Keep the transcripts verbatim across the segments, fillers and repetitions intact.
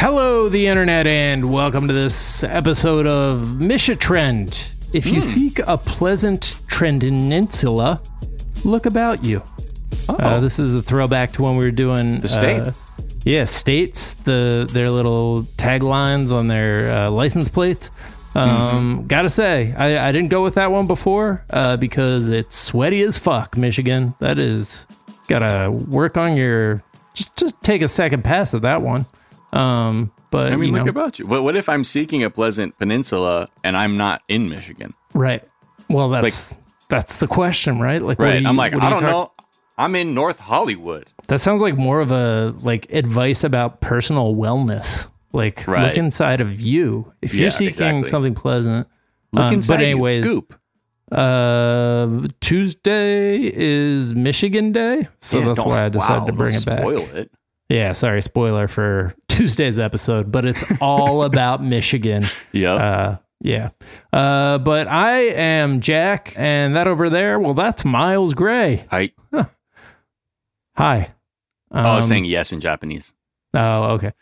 Hello, the internet, and welcome to this episode of MichiTrend. If you mm. seek a pleasant trendininsula, look about you. Oh. Uh, this is a throwback to when we were doing the states. Uh, yeah, states. The their little taglines on their uh, license plates. Um, mm-hmm. Gotta say, I, I didn't go with that one before uh, because it's sweaty as fuck, Michigan. That is, gotta work on your. Just, just take a second pass at that one. Um, but I mean, you know, look about you. What, what if I'm seeking a pleasant peninsula and I'm not in Michigan? Right. Well, that's like, that's the question, right? Like, right. You, I'm like, I don't talk- know. I'm in North Hollywood. That sounds like more of a like advice about personal wellness. Like, right. Look inside of you. If you're yeah, seeking exactly. something pleasant, look um, inside. But anyways, you goop. Uh, Tuesday is Michigan Day, so yeah, that's why I decided wow, to bring it back. Spoil it. Yeah, sorry, spoiler for Tuesday's episode, but it's all about Michigan. Yeah. Uh, yeah. Uh, but I am Jack, and that over there, well, that's Miles Gray. Hi. Huh. Hi. Um, oh, I was saying yes in Japanese. Oh, okay.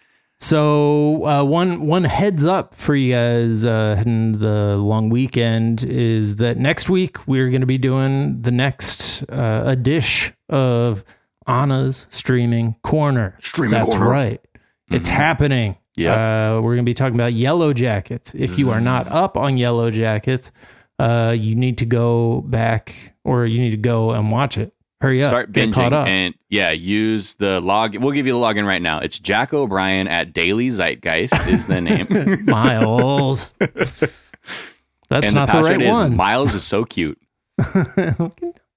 So uh, one one heads up for you guys uh, heading into the long weekend is that next week we're going to be doing the next uh, a dish of Anna's Streaming Corner. Streaming That's Corner. That's right. Mm-hmm. It's happening. Yeah, uh, we're going to be talking about Yellow Jackets. If you are not up on Yellow Jackets, uh, you need to go back or you need to go and watch it. Hurry up. Start binging. Get caught up. And yeah, use the log. We'll give you the login right now. It's Jack O'Brien at Daily Zeitgeist is the name. Miles. That's and not the, the right is, one. Miles is so cute.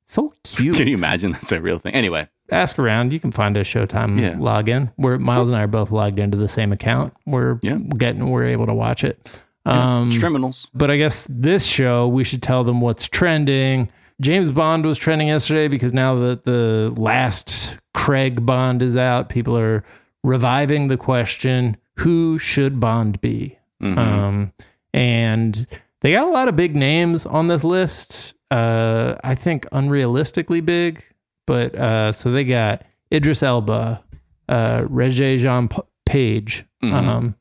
So cute. Can you imagine? That's a real thing. Anyway. Ask around. You can find a Showtime yeah. login. We're Miles and I are both logged into the same account. We're yeah. getting we're able to watch it. Um yeah. Criminals. But I guess this show, we should tell them what's trending. James Bond was trending yesterday because now that the last Craig Bond is out, people are reviving the question, who should Bond be? Mm-hmm. Um, and they got a lot of big names on this list. Uh, I think unrealistically big, but uh, so they got Idris Elba, uh, Regé-Jean Page, mm-hmm. um,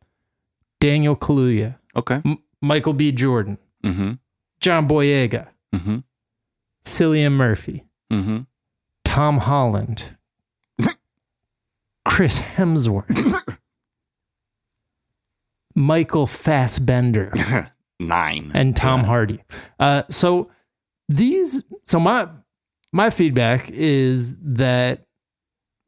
Daniel Kaluuya, okay, M- Michael B. Jordan, mm-hmm. John Boyega, mm-hmm. Cillian Murphy, mm-hmm. Tom Holland, Chris Hemsworth, Michael Fassbender, nine, and Tom yeah. Hardy. Uh, so these, so my my feedback is that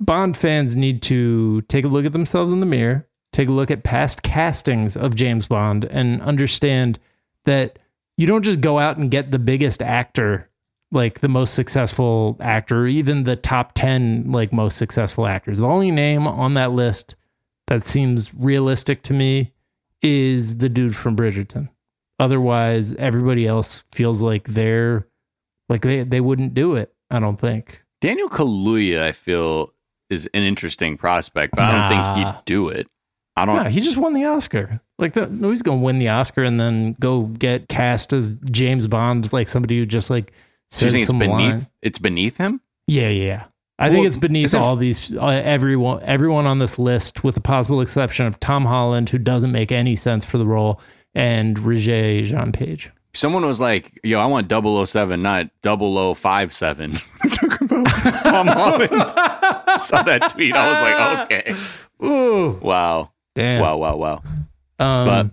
Bond fans need to take a look at themselves in the mirror, take a look at past castings of James Bond, and understand that you don't just go out and get the biggest actor. Like the most successful actor, even the top ten, like most successful actors. The only name on that list that seems realistic to me is the dude from Bridgerton. Otherwise, everybody else feels like they're like they, they wouldn't do it. I don't think Daniel Kaluuya, I feel, is an interesting prospect, but nah. I don't think he'd do it. I don't. Nah, he just won the Oscar. Like, the, no, he's gonna win the Oscar and then go get cast as James Bond, like somebody who just like. So you think it's beneath line. It's beneath him? Yeah, yeah. I well, think it's beneath all these uh, everyone everyone on this list, with the possible exception of Tom Holland, who doesn't make any sense for the role, and Regé-Jean Page. Someone was like, "Yo, I want double oh seven, not double oh five seven." Talking about Tom Holland. I saw that tweet. I was like, "Okay, ooh, wow, damn, wow, wow, wow." Um, but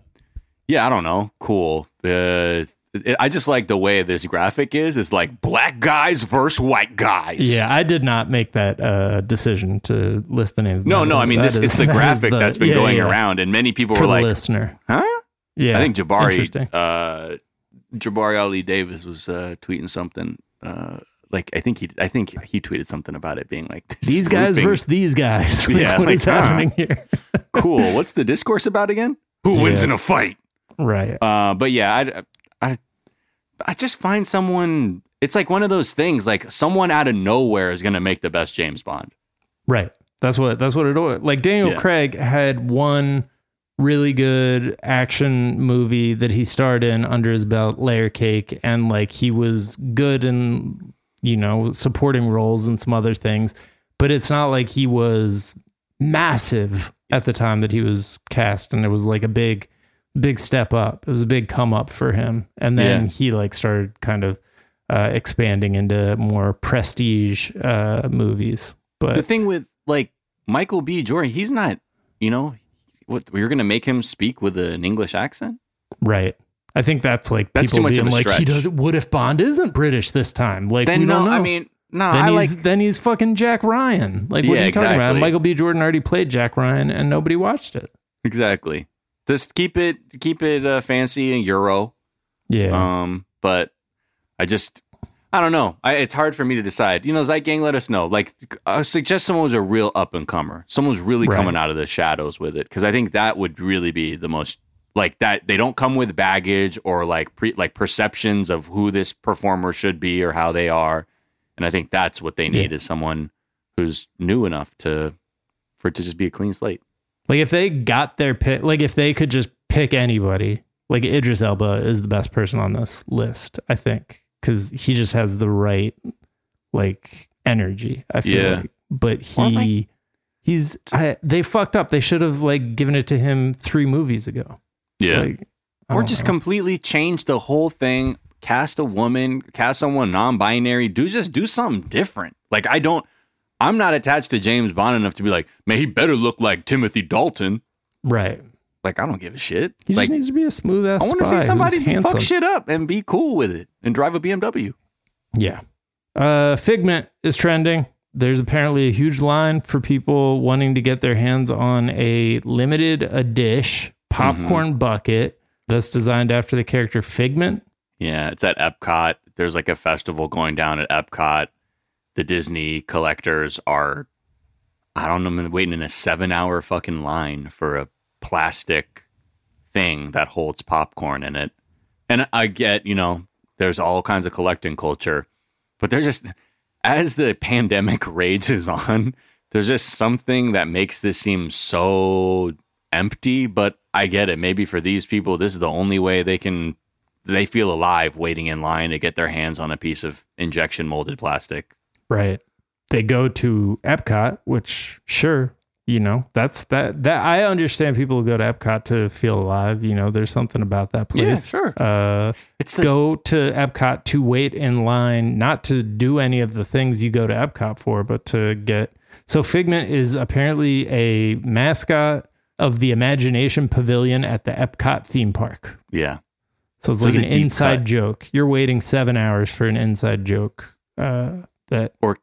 yeah, I don't know. Cool. Uh, I just like the way this graphic is. It's like black guys versus white guys. Yeah, I did not make that uh, decision to list the names. No, no, no I mean, this is, it's the that graphic the, that's been yeah, going yeah. around, and many people For were like, listener. Huh? Yeah. I think Jabari uh, Jabari Ali Davis was uh, tweeting something. Uh, like, I think he I think he tweeted something about it being like, this these guys looping. versus these guys. Like, yeah, what like, is huh? happening here? Cool. What's the discourse about again? Who yeah. wins in a fight? Right. Uh, but yeah, I... I, I just find someone, it's like one of those things, like someone out of nowhere is going to make the best James Bond. Right. That's what, that's what it was. Like Daniel yeah. Craig had one really good action movie that he starred in under his belt, Layer Cake. And like, he was good in, you know, supporting roles and some other things, but it's not like he was massive at the time that he was cast, and it was like a big, big step up. It was a big come up for him. And then yeah. he like started kind of uh, expanding into more prestige uh, movies. But the thing with like Michael B. Jordan, he's not, you know, what we were going to make him speak with an English accent. Right. I think that's like, that's people too much being of a like, stretch. He doesn't, what if Bond isn't British this time? Like, then we no, don't know. I mean, no, then I he's, like, then he's fucking Jack Ryan. Like, what yeah, are you exactly. talking about? Michael B. Jordan already played Jack Ryan and nobody watched it. Exactly. Just keep it, keep it uh, fancy and Euro. Yeah. Um, but I just, I don't know. I, it's hard for me to decide. You know, Zeit Gang, let us know. Like, I suggest someone who's a real up and comer. Someone's really right. coming out of the shadows with it. Because I think that would really be the most, like that. They don't come with baggage or like pre, like perceptions of who this performer should be or how they are. And I think that's what they need yeah. is someone who's new enough to, for it to just be a clean slate. Like if they got their pick, like if they could just pick anybody, like Idris Elba is the best person on this list, I think, because he just has the right like energy. I feel yeah. like, but he, well, like, he's I, they fucked up. They should have like given it to him three movies ago. Yeah, like, or just know. completely change the whole thing. Cast a woman, cast someone non-binary. Do just do something different. Like I don't. I'm not attached to James Bond enough to be like, man, he better look like Timothy Dalton. Right. Like, I don't give a shit. He like, just needs to be a smooth ass. I want to see somebody fuck shit up and be cool with it and drive a B M W. Yeah. Uh, Figment is trending. There's apparently a huge line for people wanting to get their hands on a limited edition popcorn mm-hmm. bucket that's designed after the character Figment. Yeah, it's at Epcot. There's like a festival going down at Epcot. The Disney collectors are, I don't know, waiting in a seven hour fucking line for a plastic thing that holds popcorn in it. And I get, you know, there's all kinds of collecting culture, but they're just, as the pandemic rages on, there's just something that makes this seem so empty. But I get it. Maybe for these people, this is the only way they can, they feel alive waiting in line to get their hands on a piece of injection molded plastic. Right. They go to Epcot, which sure, you know, that's that, that I understand people who go to Epcot to feel alive. You know, there's something about that place. Yeah, sure. Uh, it's the- go to Epcot to wait in line, not to do any of the things you go to Epcot for, but to get. So Figment is apparently a mascot of the Imagination Pavilion at the Epcot theme park. Yeah. So it's so like it's an inside cut. joke. You're waiting seven hours for an inside joke. Uh, That or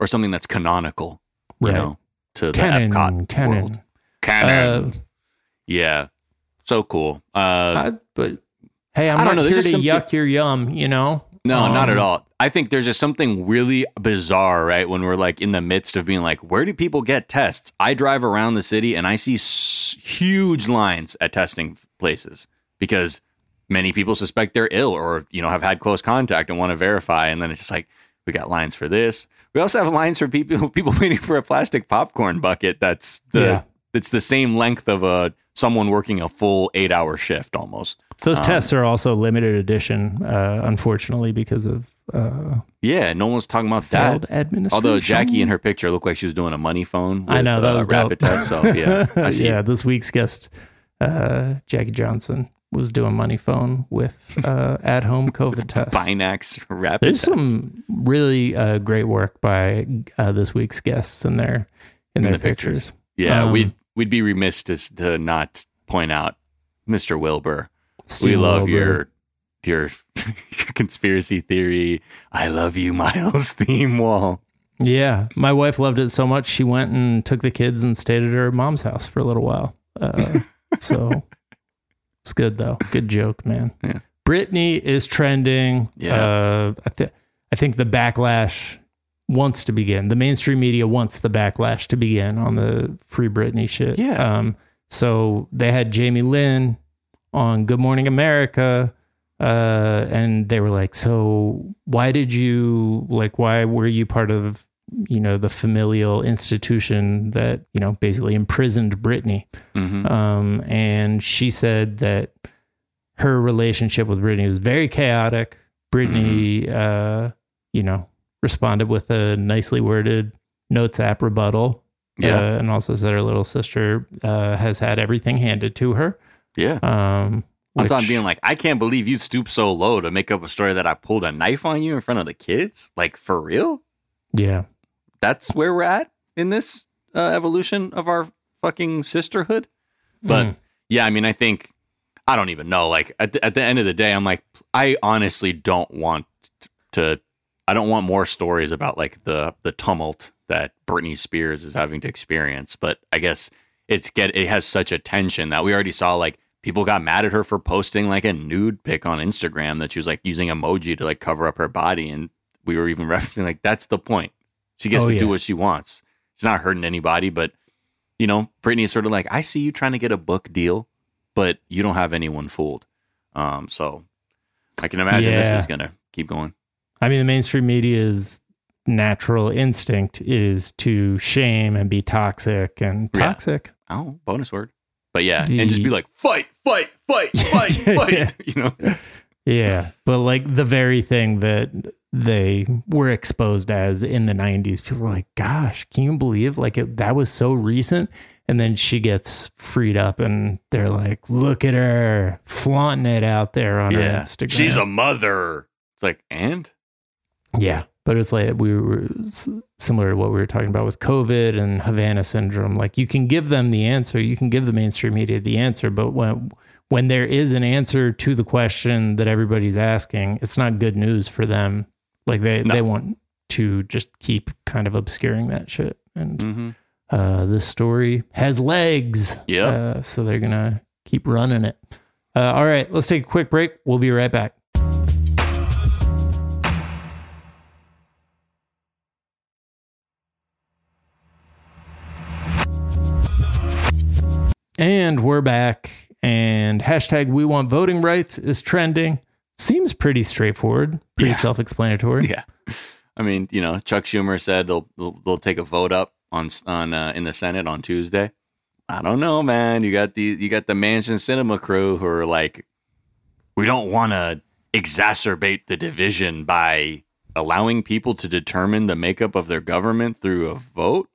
or something that's canonical, right. you know, to canon, the Epcot canon. world. Canon, uh, yeah, so cool. Uh, I, but hey, I'm I not know, here to something... yuck your yum, you know. No, um, not at all. I think there's just something really bizarre, right? When we're like in the midst of being like, where do people get tests? I drive around the city and I see s- huge lines at testing places because many people suspect they're ill or you know have had close contact and want to verify, and then it's just like. We got lines for this. We also have lines for people people waiting for a plastic popcorn bucket that's the yeah. that's the same length of a someone working a full eight hour shift almost. Those um, tests are also limited edition, uh, unfortunately, because of uh, yeah. No one's talking about that. Although Jackie in her picture looked like she was doing a money phone. With, I know that uh, was rapid dope. test. So yeah, I see. yeah. This week's guest, uh, Jackie Johnson. Was doing money phone with uh, at home COVID tests. Binax rapid. There's test. some really uh, great work by uh, this week's guests in their in, in their the pictures. pictures. Yeah, um, we'd we'd be remiss to, to not point out Mister Wilbur. C. We love Wilbur. your your conspiracy theory. I love you, Miles. Theme wall. Yeah, my wife loved it so much she went and took the kids and stayed at her mom's house for a little while. Uh, so. It's good though. Good joke, man. Yeah. Britney is trending. Yeah. Uh, I, th- I think the backlash wants to begin. The mainstream media wants the backlash to begin on the Free Britney shit. Yeah. Um, so they had Jamie Lynn on Good Morning America. Uh, and they were like, so why did you like, why were you part of, you know, the familial institution that, you know, basically imprisoned Britney. Mm-hmm. Um, and she said that her relationship with Britney was very chaotic. Britney, mm-hmm. uh, you know, responded with a nicely worded notes app rebuttal Yeah. Uh, and also said her little sister uh, has had everything handed to her. Yeah. Um, which, I'm being like, I can't believe you stoop so low to make up a story that I pulled a knife on you in front of the kids. Like, for real? Yeah. That's where we're at in this uh, evolution of our fucking sisterhood. But mm. yeah, I mean, I think, I don't even know. Like, at the, at the end of the day, I'm like, I honestly don't want to, I don't want more stories about like the, the tumult that Britney Spears is having to experience. But I guess it's get, it has such a tension that we already saw, like, people got mad at her for posting like a nude pic on Instagram that she was like using emoji to like cover up her body. And we were even referencing like, that's the point. She gets oh, to yeah. do what she wants. She's not hurting anybody, but you know, Britney's sort of like, I see you trying to get a book deal, but you don't have anyone fooled. Um, so I can imagine yeah. this is going to keep going. I mean, the mainstream media's natural instinct is to shame and be toxic and toxic. Yeah. Oh, bonus word. But yeah, the, and just be like, fight, fight, fight, fight, fight, yeah. you know? Yeah, but like the very thing that they were exposed as in the nineties, people were like, gosh, can you believe like it, that was so recent? And then she gets freed up and they're like, look at her flaunting it out there on yeah. her Instagram. She's a mother. It's like, and? Yeah, but it's like we were similar to what we were talking about with COVID and Havana syndrome. Like you can give them the answer, you can give the mainstream media the answer, but when when there is an answer to the question that everybody's asking, it's not good news for them. Like they, no. they want to just keep kind of obscuring that shit. And mm-hmm. uh, this story has legs. Yeah. Uh, so they're going to keep running it. Uh, all right, let's take a quick break. We'll be right back. And we're back, and hashtag we want voting rights is trending. Seems pretty straightforward, pretty yeah. self-explanatory. Yeah. I mean, you know, Chuck Schumer said they'll they'll, they'll take a vote up on on uh, in the Senate on Tuesday. I don't know, man. You got the you got the Manchin Sinema crew who are like, we don't want to exacerbate the division by allowing people to determine the makeup of their government through a vote.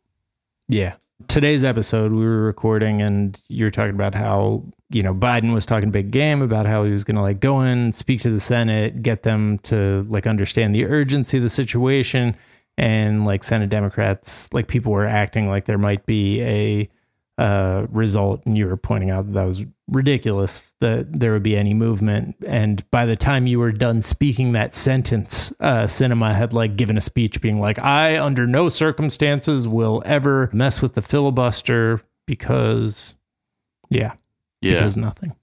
Yeah. Today's episode, we were recording and you're talking about how, you know, Biden was talking big game about how he was going to like go in, speak to the Senate, get them to like understand the urgency of the situation. And like Senate Democrats, like people were acting like there might be a uh, result. And you were pointing out that, that was ridiculous, that there would be any movement. And by the time you were done speaking that sentence, uh, Sinema had like given a speech being like, I under no circumstances will ever mess with the filibuster because yeah, yeah. because nothing.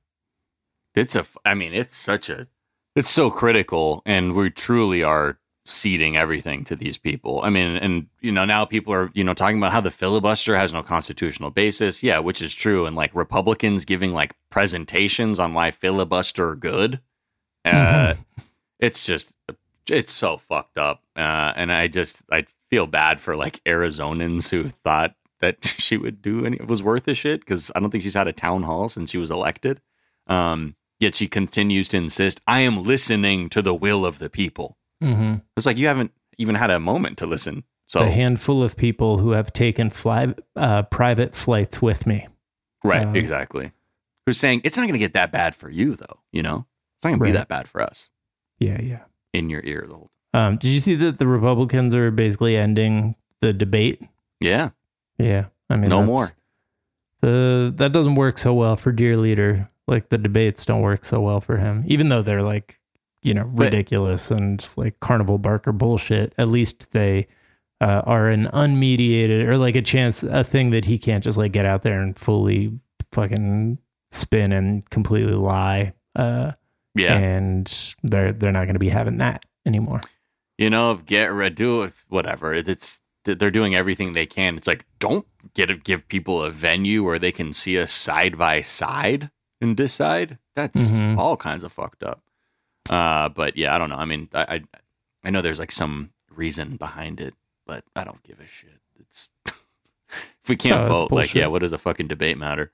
It's a, I mean, it's such a, it's so critical, and we truly are ceding everything to these people. I mean, and you know, now people are, you know, talking about how the filibuster has no constitutional basis. Yeah, which is true. And like Republicans giving like presentations on why filibuster good. Uh, mm-hmm. It's just, it's so fucked up. Uh, and I just, I feel bad for like Arizonans who thought that she would do any, it was worth a shit. Cause I don't think she's had a town hall since she was elected. Um, yet she continues to insist, I am listening to the will of the people. Mm-hmm. It's like you haven't even had a moment to listen. So a handful of people who have taken fly, uh, private flights with me. Right, uh, exactly. Who's saying, it's not going to get that bad for you, though. You know, it's not going right. to be that bad for us. Yeah, yeah. In your ear the whole time. Um, did you see that the Republicans are basically ending the debate? Yeah. Yeah. I mean, no more. The, that doesn't work so well for dear leader. Like the debates don't work so well for him, even though they're like, you know, ridiculous but, and like carnival barker bullshit. At least they uh, are an unmediated or like a chance, a thing that he can't just like get out there and fully fucking spin and completely lie. Uh, yeah. And they're, they're not going to be having that anymore. You know, get rid, do whatever. It's, they're doing everything they can. It's like, don't get a, give people a venue where they can see us side by side and decide. That's mm-hmm. all kinds of fucked up. Uh, but yeah, I don't know. I mean, I, I, I know there's like some reason behind it, but I don't give a shit. It's if we can't oh, vote, like, yeah, what does a fucking debate matter?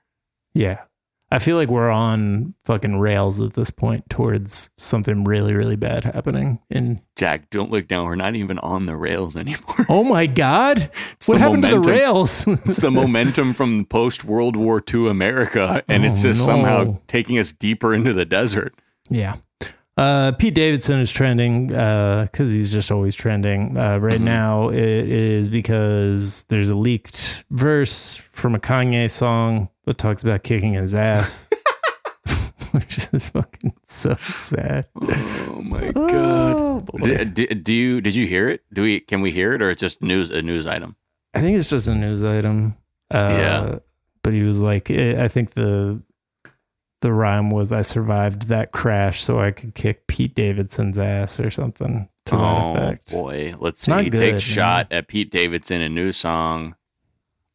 Yeah. I feel like we're on fucking rails at this point towards something really, really bad happening. And Jack, don't look down. We're not even on the rails anymore. Oh my God. It's what happened momentum. to the rails? It's the momentum from post World War Two America. And oh, it's just no. somehow taking us deeper into the desert. Yeah. Uh, Pete Davidson is trending uh, because he's just always trending. Uh, right mm-hmm. now it is because there's a leaked verse from a Kanye song that talks about kicking his ass, which is fucking so sad. Oh my God. Oh, do, do, do you, did you hear it? Do we, can we hear it, or it's just news, a news item? I think it's just a news item. Uh, yeah. But he was like, I think the, the rhyme was, I survived that crash so I could kick Pete Davidson's ass or something to oh, that effect. Oh boy. Let's see. Not he good, takes man. shot at Pete Davidson, a new song.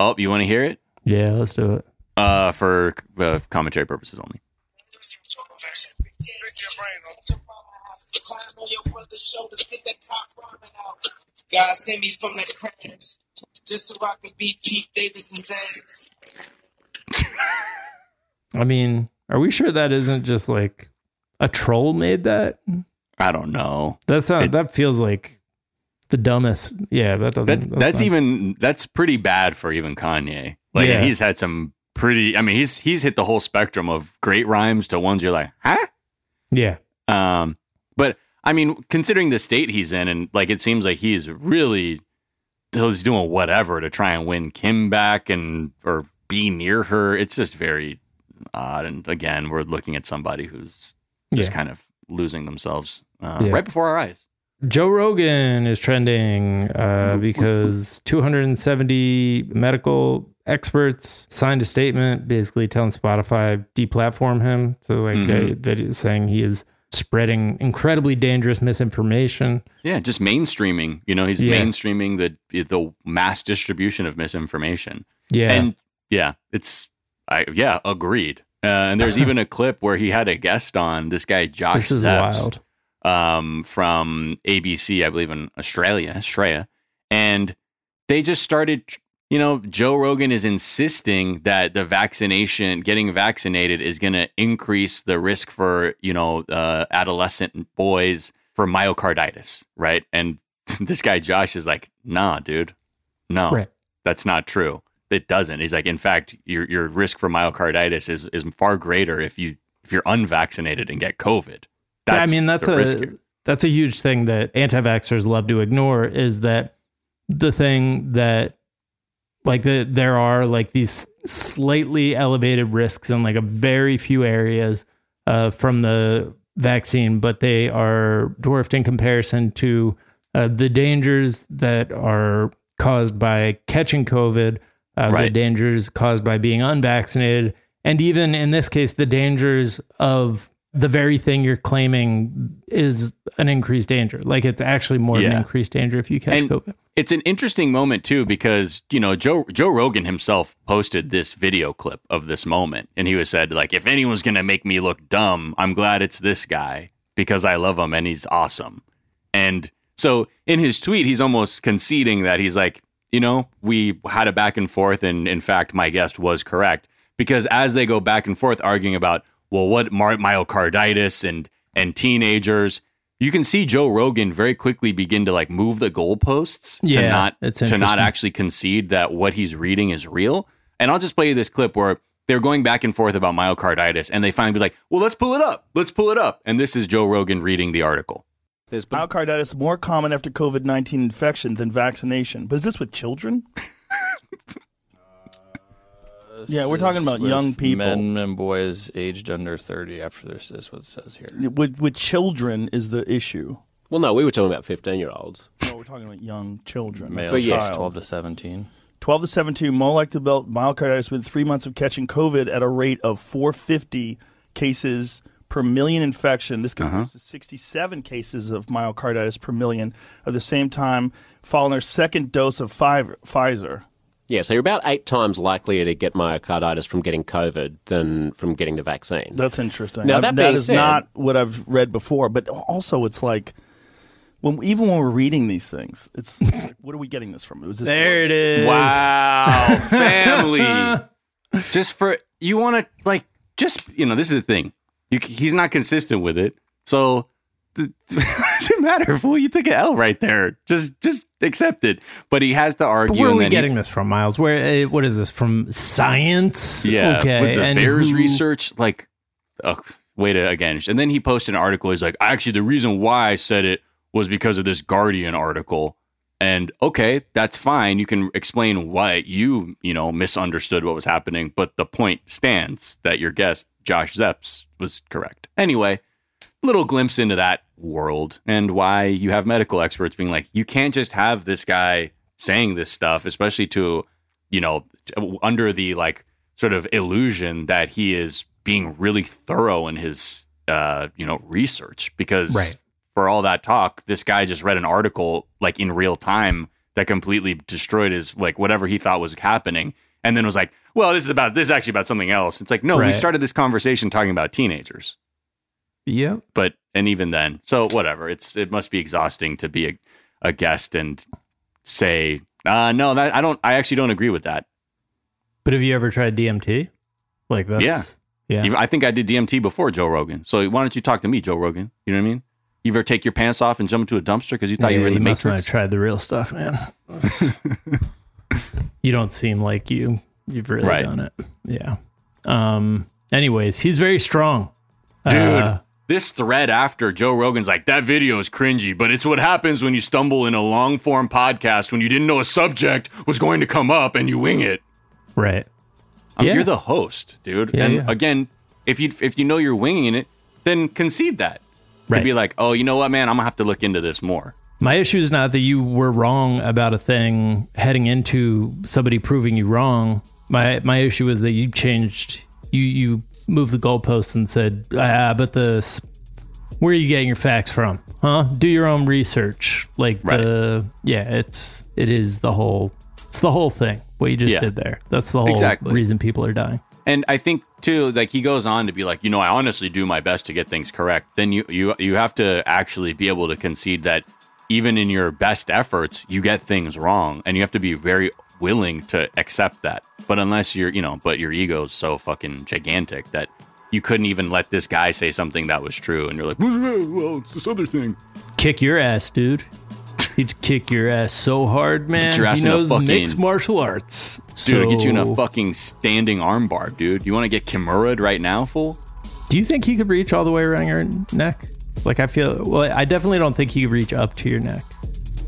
Oh, you want to hear it? Yeah, let's do it. Uh, for uh, commentary purposes only. God sent me from that crash just so I could beat Pete Davidson's ass. I mean, are we sure that isn't just like a troll made that? I don't know. That's not, it, that feels like the dumbest. Yeah, that doesn't. That, that's that's not, even that's pretty bad for even Kanye. Like yeah. he's had some pretty. I mean, he's he's hit the whole spectrum of great rhymes to ones you're like, huh? Yeah. Um. But I mean, considering the state he's in, and like it seems like he's really he's doing whatever to try and win Kim back and or be near her. It's just very odd. And again, we're looking at somebody who's just yeah. kind of losing themselves uh, yeah. right before our eyes. Joe Rogan is trending uh, because two hundred seventy medical experts signed a statement basically telling Spotify deplatform him. So like mm-hmm. uh, that is saying he is spreading incredibly dangerous misinformation. Yeah, just mainstreaming. You know, he's yeah. mainstreaming the the mass distribution of misinformation. Yeah, and yeah, it's. I, yeah, agreed. Uh, and there's even a clip where he had a guest on, this guy, Josh Zepps. This is wild. Um, from A B C, I believe, in Australia, Australia. And they just started, you know, Joe Rogan is insisting that the vaccination, getting vaccinated is going to increase the risk for, you know, uh, adolescent boys for myocarditis, right? And this guy, Josh, is like, nah, dude, no, right. that's not true. It doesn't. He's like, in fact, your your risk for myocarditis is, is far greater if you if you're unvaccinated and get COVID. That's yeah, I mean, that's a risk here. That's a huge thing that anti-vaxxers love to ignore, is that the thing that like the, there are like these slightly elevated risks in like a very few areas uh, from the vaccine, but they are dwarfed in comparison to uh, the dangers that are caused by catching COVID. Uh, right. The dangers caused by being unvaccinated, and even in this case, the dangers of the very thing you're claiming is an increased danger. Like it's actually more yeah. of an increased danger if you catch and COVID. It's an interesting moment too, because you know Joe Joe Rogan himself posted this video clip of this moment, and he was said like, "If anyone's gonna make me look dumb, I'm glad it's this guy because I love him and he's awesome." And so in his tweet, he's almost conceding that he's like, you know, we had a back and forth, and in fact, my guest was correct, because as they go back and forth arguing about, well, what my- myocarditis and and teenagers, you can see Joe Rogan very quickly begin to like move the goalposts yeah, to not to not actually concede that what he's reading is real. And I'll just play you this clip where they're going back and forth about myocarditis, and they finally be like, well, let's pull it up. Let's pull it up. And this is Joe Rogan reading the article. Is myocarditis is more common after COVID nineteen infection than vaccination. But is this with children? uh, yeah, we're talking about young people. Men and boys aged under thirty after this is what it says here. With, with children is the issue. Well, no, we were talking about fifteen-year-olds. No, we're talking about young children. Male so, yes, twelve to seventeen. twelve to seventeen, more likely to develop myocarditis with three months of catching COVID at a rate of four hundred fifty cases per million infection. This compares uh-huh. to sixty-seven cases of myocarditis per million at the same time following their second dose of Pfizer. Yeah, so you're about eight times likelier to get myocarditis from getting COVID than from getting the vaccine. That's interesting. Now, that, that is said, not what I've read before, but also it's like, when even when we're reading these things, it's like, what are we getting this from? It was this there close. It is. Wow, family. Just for, you want to, like, just, you know, this is the thing. You, he's not consistent with it. So it doesn't matter, fool. You took an L right there. Just just accept it. But he has to argue. But where are we getting he, this from, Miles? Where? What is this, from science? Yeah, okay. With the and Bears who, research, like, oh, wait a, again. And then he posted an article. He's like, actually, the reason why I said it was because of this Guardian article. And okay, that's fine. You can explain why you, you know, misunderstood what was happening. But the point stands that your guest, Josh Zepps, was correct. Anyway, little glimpse into that world and why you have medical experts being like, you can't just have this guy saying this stuff, especially to, you know, under the like sort of illusion that he is being really thorough in his, uh, you know, research because... Right. For all that talk, this guy just read an article like in real time that completely destroyed his like whatever he thought was happening, and then was like, "Well, this is about this is actually about something else." It's like, no, right. We started this conversation talking about teenagers. Yeah, but and even then, so whatever. It's it must be exhausting to be a, a guest and say, uh, "No, that I don't. I actually don't agree with that." But have you ever tried D M T? Like that? Yeah, yeah. I think I did D M T before Joe Rogan. So why don't you talk to me, Joe Rogan? You know what I mean? You ever take your pants off and jump into a dumpster because you thought yeah, you were in the you Matrix? I've tried the real stuff, man. You don't seem like you, you've really right. done it. Yeah. Um. Anyways, he's very strong. Dude, uh, this thread after Joe Rogan's like, that video is cringy, but it's what happens when you stumble in a long-form podcast when you didn't know a subject was going to come up and you wing it. Right. Um, yeah. You're the host, dude. Yeah, and yeah. again, if you if you know you're winging it, then concede that. Right. To be like, oh, you know what, man, I'm gonna have to look into this more. My issue is not that you were wrong about a thing heading into somebody proving you wrong. My my issue is that you changed, you you moved the goalposts and said, ah, but the where are you getting your facts from? Huh? Do your own research. Like right. the yeah, it's it is the whole it's the whole thing. What you just yeah. did there. That's the whole exactly. reason people are dying. And I think, too, like he goes on to be like, you know, I honestly do my best to get things correct. Then you you you have to actually be able to concede that even in your best efforts, you get things wrong. And you have to be very willing to accept that. But unless you're, you know, but your ego is so fucking gigantic that you couldn't even let this guy say something that was true. And you're like, well, it's this other thing. Kick your ass, dude. He'd kick your ass so hard, man. Get your ass he in knows a fucking, mixed martial arts. Dude, so... get you in a fucking standing armbar, dude. You want to get Kimura'd right now, fool? Do you think he could reach all the way around your neck? Like, I feel... Well, I definitely don't think he could reach up to your neck.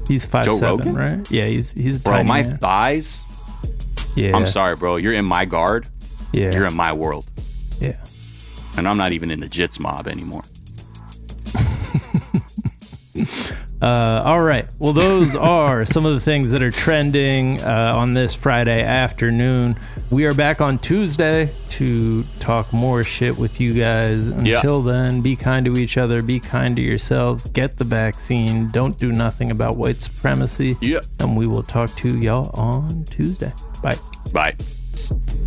He's five seven, right? Yeah, he's, he's a bro, tiny Bro, my man. Thighs? Yeah. I'm sorry, bro. You're in my guard. Yeah. You're in my world. Yeah. And I'm not even in the Jits mob anymore. Uh, all right. Well, those are some of the things that are trending uh, on this Friday afternoon. We are back on Tuesday to talk more shit with you guys. Until yeah. then, be kind to each other. Be kind to yourselves. Get the vaccine. Don't do nothing about white supremacy. Yeah. And we will talk to y'all on Tuesday. Bye. Bye.